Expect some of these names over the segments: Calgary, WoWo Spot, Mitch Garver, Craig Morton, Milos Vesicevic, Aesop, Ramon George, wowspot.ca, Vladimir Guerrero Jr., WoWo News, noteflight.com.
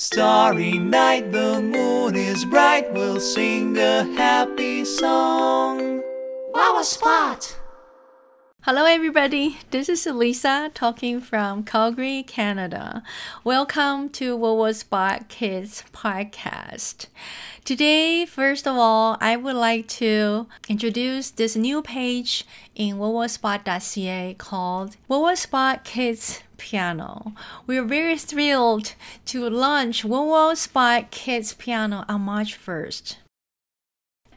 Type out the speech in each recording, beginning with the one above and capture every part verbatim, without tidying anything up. Starry night, the moon is bright, we'll sing a happy song. WOW Spot! Hello everybody, this is Lisa talking from Calgary, Canada. Welcome to WoWo Spot Kids Podcast. Today, first of all, I would like to introduce this new page in wow spot dot c a called WOWO Spot Kids Piano. We're very thrilled to launch WOWO Spot Kids Piano on March first.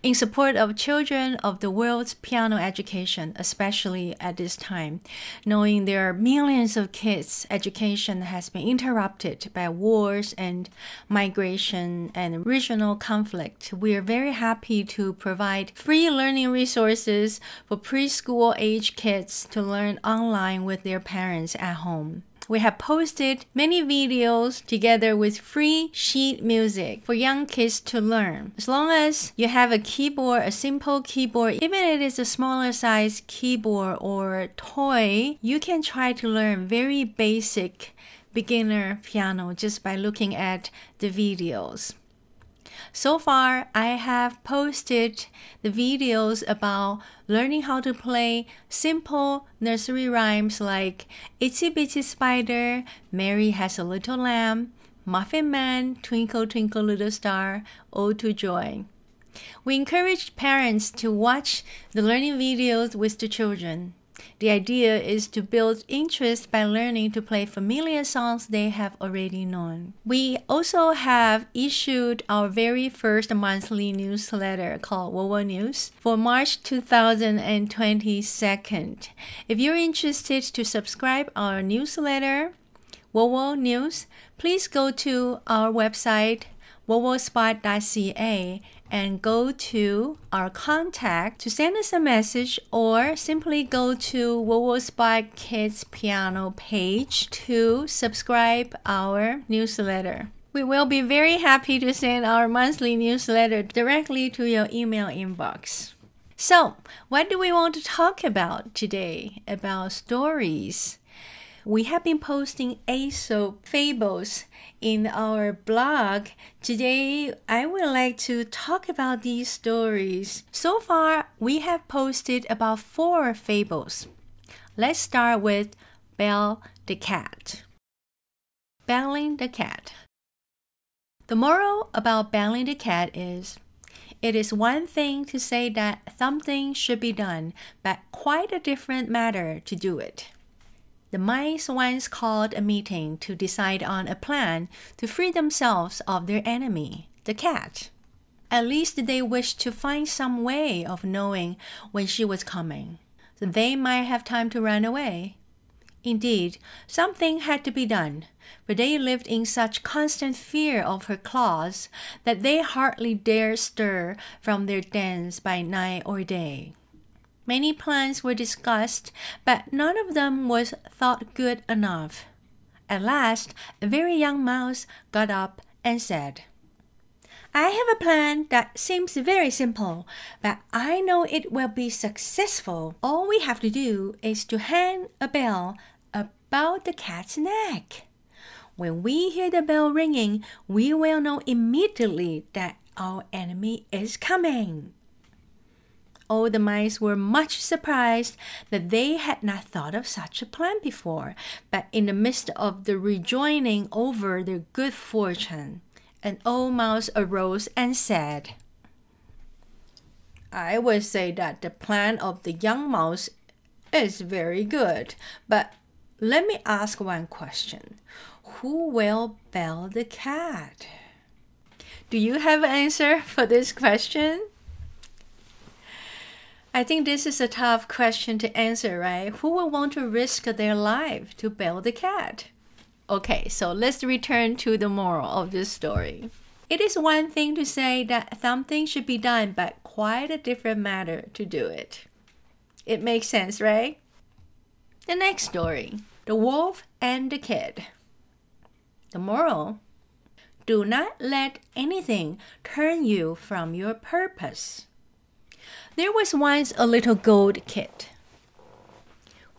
In support of children of the world's piano education, especially at this time, knowing there are millions of kids' education has been interrupted by wars and migration and regional conflict, we are very happy to provide free learning resources for preschool-age kids to learn online with their parents at home. We have posted many videos together with free sheet music for young kids to learn. As long as you have a keyboard, a simple keyboard, even if it is a smaller size keyboard or toy, you can try to learn very basic beginner piano just by looking at the videos. So far, I have posted the videos about learning how to play simple nursery rhymes like Itsy Bitsy Spider, Mary Has a Little Lamb, Muffin Man, Twinkle Twinkle Little Star, Ode to Joy. We encourage parents to watch the learning videos with the children. The idea is to build interest by learning to play familiar songs they have already known. We also have issued our very first monthly newsletter called WoWo News for March two thousand twenty-two. If you're interested to subscribe our newsletter, WoWo News, please go to our website wow spot dot c a and go to our contact to send us a message, or simply go to WoWo Spot Kids Piano page to subscribe our newsletter. We will be very happy to send our monthly newsletter directly to your email inbox. So, what do we want to talk about today? About stories. We have been posting Aesop fables in our blog. Today, I would like to talk about these stories. So far, we have posted about four fables. Let's start with Bell the Cat. Belling the Cat. The moral about Belling the Cat is, it is one thing to say that something should be done, but quite a different matter to do it. The mice once called a meeting to decide on a plan to free themselves of their enemy, the cat. At least they wished to find some way of knowing when she was coming, so they might have time to run away. Indeed, something had to be done, but they lived in such constant fear of her claws that they hardly dared stir from their dens by night or day. Many plans were discussed, but none of them was thought good enough. At last, a very young mouse got up and said, "I have a plan that seems very simple, but I know it will be successful. All we have to do is to hang a bell about the cat's neck. When we hear the bell ringing, we will know immediately that our enemy is coming." All the mice were much surprised that they had not thought of such a plan before, but in the midst of the rejoicing over their good fortune, an old mouse arose and said, "I would say that the plan of the young mouse is very good, but let me ask one question. Who will bell the cat?" Do you have an answer for this question? I think this is a tough question to answer, right? Who would want to risk their life to bail the cat? Okay, so let's return to the moral of this story. It is one thing to say that something should be done, but quite a different matter to do it. It makes sense, right? The next story, The Wolf and the Kid. The moral, do not let anything turn you from your purpose. There was once a little gold kid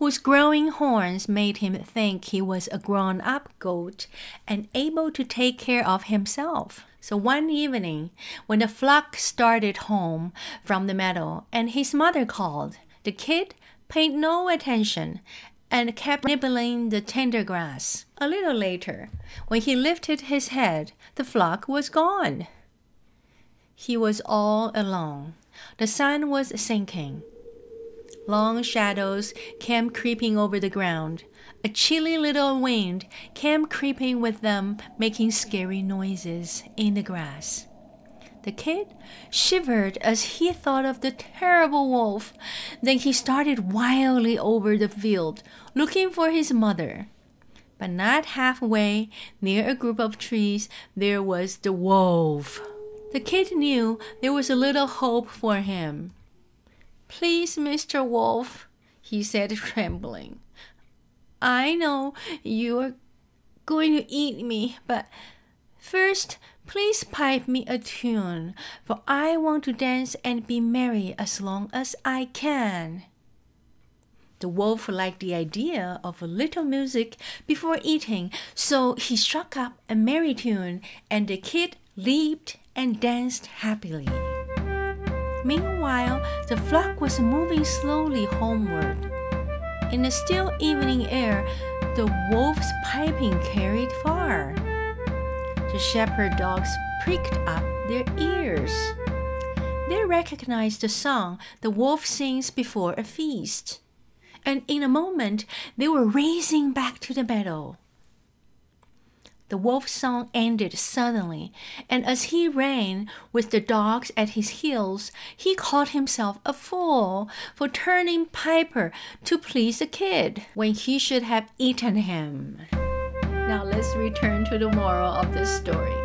whose growing horns made him think he was a grown-up goat and able to take care of himself. So one evening, when the flock started home from the meadow and his mother called, the kid paid no attention and kept nibbling the tender grass. A little later, when he lifted his head, the flock was gone. He was all alone. The sun was sinking. Long shadows came creeping over the ground. A chilly little wind came creeping with them, making scary noises in the grass. The kid shivered as he thought of the terrible wolf. Then he started wildly over the field, looking for his mother. But not halfway, near a group of trees, there was the wolf. The kid knew there was a little hope for him. "Please, Mister Wolf," he said, trembling. "I know you are going to eat me, but first, please pipe me a tune, for I want to dance and be merry as long as I can." The wolf liked the idea of a little music before eating, so he struck up a merry tune, and the kid leaped and danced happily. Meanwhile, the flock was moving slowly homeward. In the still evening air, the wolf's piping carried far. The shepherd dogs pricked up their ears. They recognized the song the wolf sings before a feast, and in a moment they were racing back to the meadow. The wolf's song ended suddenly, and as he ran with the dogs at his heels, he called himself a fool for turning piper to please the kid when he should have eaten him. Now let's return to the moral of this story.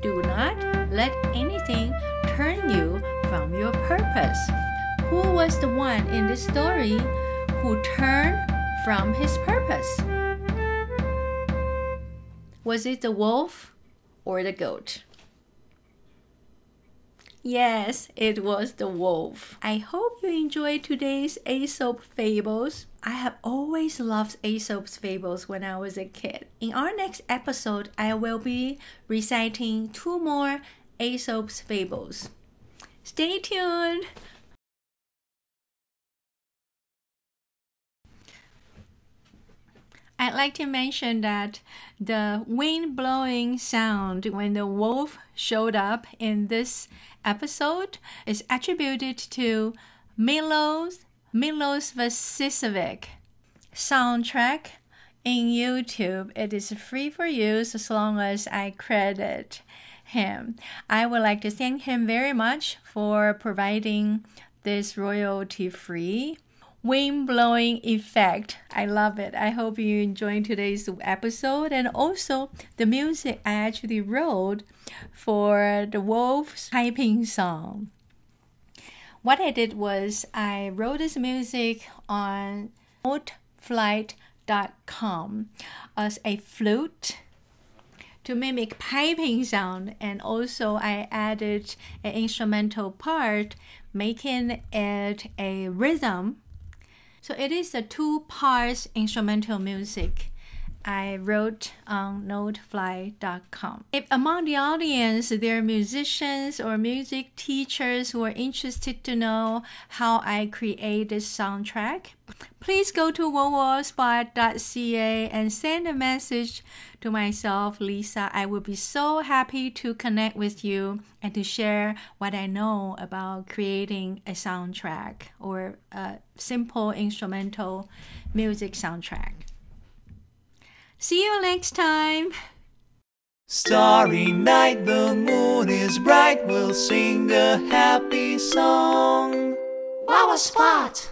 Do not let anything turn you from your purpose. Who was the one in this story who turned from his purpose? Was it the wolf or the goat? Yes, it was the wolf. I hope you enjoyed today's Aesop fables. I have always loved Aesop's fables when I was a kid. In our next episode, I will be reciting two more Aesop's fables. Stay tuned! I'd like to mention that the wind blowing sound when the wolf showed up in this episode is attributed to Milos Milos Vesicevic soundtrack in YouTube. It is free for use as long as I credit him. I would like to thank him very much for providing this royalty-free wind blowing effect. I love it. I hope you enjoyed today's episode, and also the music I actually wrote for the wolf's piping song. What I did was I wrote this music on note flight dot com as a flute to mimic piping sound, and also I added an instrumental part, making it a rhythm. So it is a two parts instrumental music I wrote on noteflight dot com. If among the audience there are musicians or music teachers who are interested to know how I create this soundtrack, please go to wow spot dot c a and send a message to myself, Lisa. I would be so happy to connect with you and to share what I know about creating a soundtrack or a simple instrumental music soundtrack. See you next time. Starry night, the moon is bright. We'll sing a happy song. Wow Spot!